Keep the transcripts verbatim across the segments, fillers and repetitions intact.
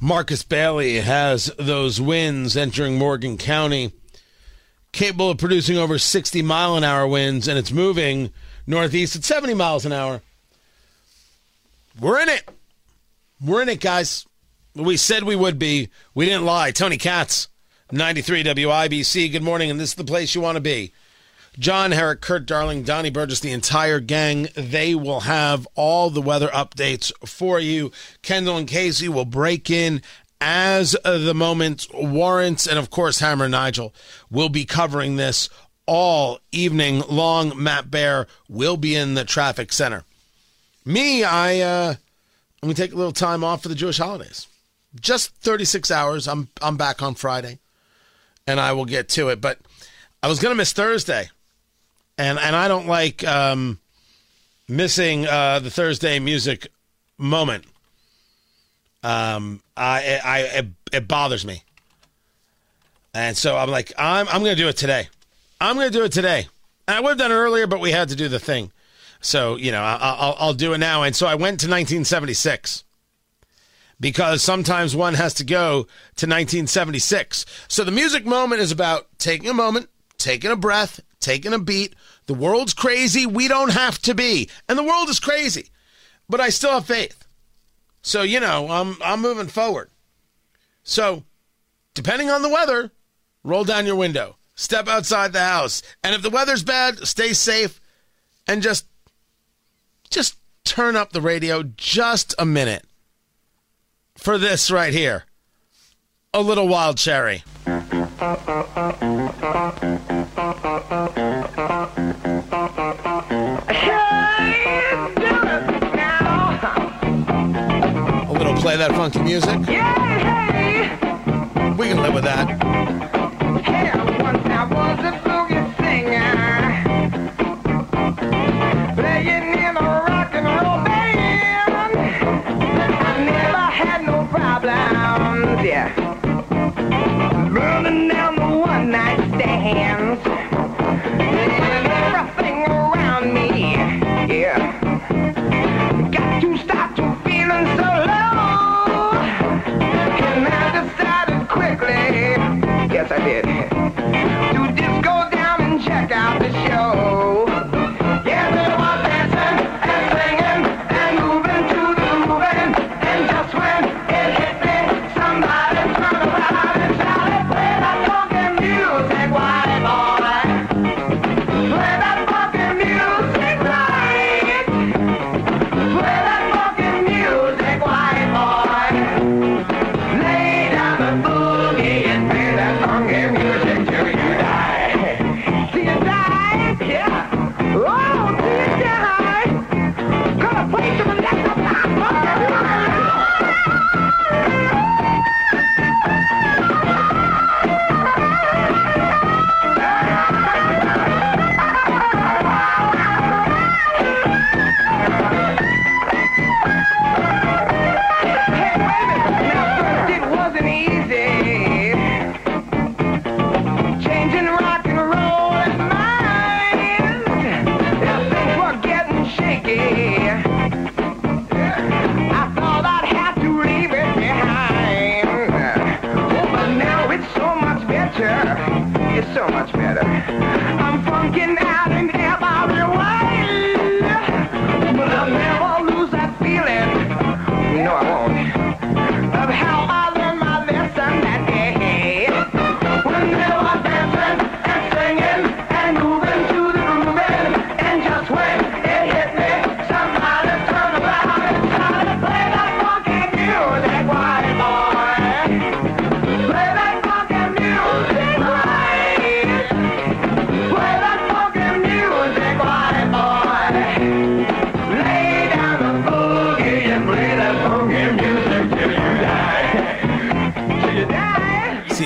Marcus Bailey has those winds entering Morgan County, capable of producing over sixty mile an hour winds, and it's moving northeast at seventy miles an hour. We're in it. We're in it, guys. We said we would be. We didn't lie. Tony Katz, ninety-three W I B C. Good morning, and this is the place you want to be. John Herrick, Kurt Darling, Donnie Burgess, the entire gang, they will have all the weather updates for you. Kendall and Casey will break in as the moment warrants. And, of course, Hammer and Nigel will be covering this all evening long. Matt Bear will be in the traffic center. Me, I, uh, I'm going to take a little time off for the Jewish holidays. Just thirty-six hours. I'm, I'm back on Friday, and I will get to it. But I was going to miss Thursday. And and I don't like um, missing uh, the Thursday music moment. Um, I, I it, it bothers me, and so I'm like, I'm I'm going to do it today. I'm going to do it today. And I would have done it earlier, but we had to do the thing. So you know, I, I'll I'll do it now. And so I went to nineteen seventy-six. Because sometimes one has to go to nineteen seventy-six. So the music moment is about taking a moment, taking a breath, taking a beat. The world's crazy. We don't have to be. And the world is crazy. But I still have faith. So, you know, I'm I'm moving forward. So, depending on the weather, roll down your window. Step outside the house. And if the weather's bad, stay safe. And just, just turn up the radio just a minute. For this right here, a little Wild Cherry. A little play that funky music. We can live with that. Here, once I was a bluegrass singer, playing in a rock and roll band. I never had no problems, yeah. Running down the one-night stands, and everything around me, yeah. Got to stop to feeling so low, and I decided quickly, yes I did, to just go down and check out the show. It hit me.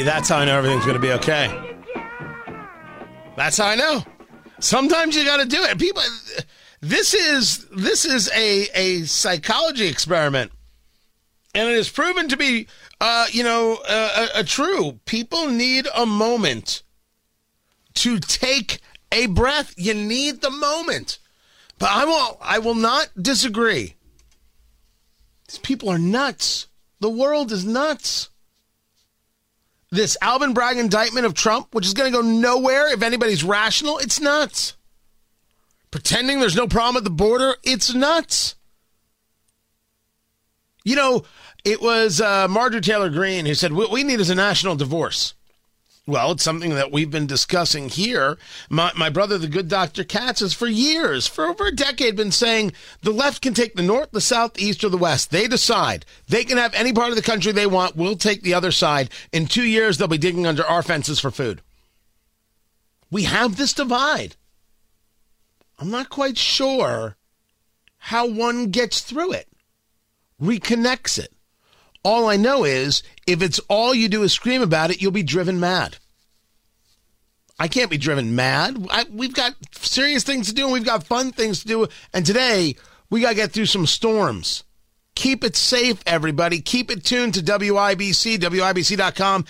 See, that's how I know everything's going to be okay. That's how I know. Sometimes you got to do it. People, this is this is a a psychology experiment, and it has proven to be, uh, you know, uh, a, a true. People need a moment to take a breath. You need the moment. But I will I will not disagree. These people are nuts. The world is nuts. This Alvin Bragg indictment of Trump, which is going to go nowhere if anybody's rational, it's nuts. Pretending there's no problem at the border, it's nuts. You know, it was uh, Marjorie Taylor Greene who said, what we need is a national divorce. Well, it's something that we've been discussing here. My, my brother, the good Doctor Katz, has for years, for over a decade, been saying the left can take the north, the south, the east, or the west. They decide. They can have any part of the country they want. We'll take the other side. In two years, they'll be digging under our fences for food. We have this divide. I'm not quite sure how one gets through it, reconnects it. All I know is if it's all you do is scream about it, you'll be driven mad. I can't be driven mad. I, we've got serious things to do, and we've got fun things to do. And today, we got to get through some storms. Keep it safe, everybody. Keep it tuned to W I B C, W I B C dot com.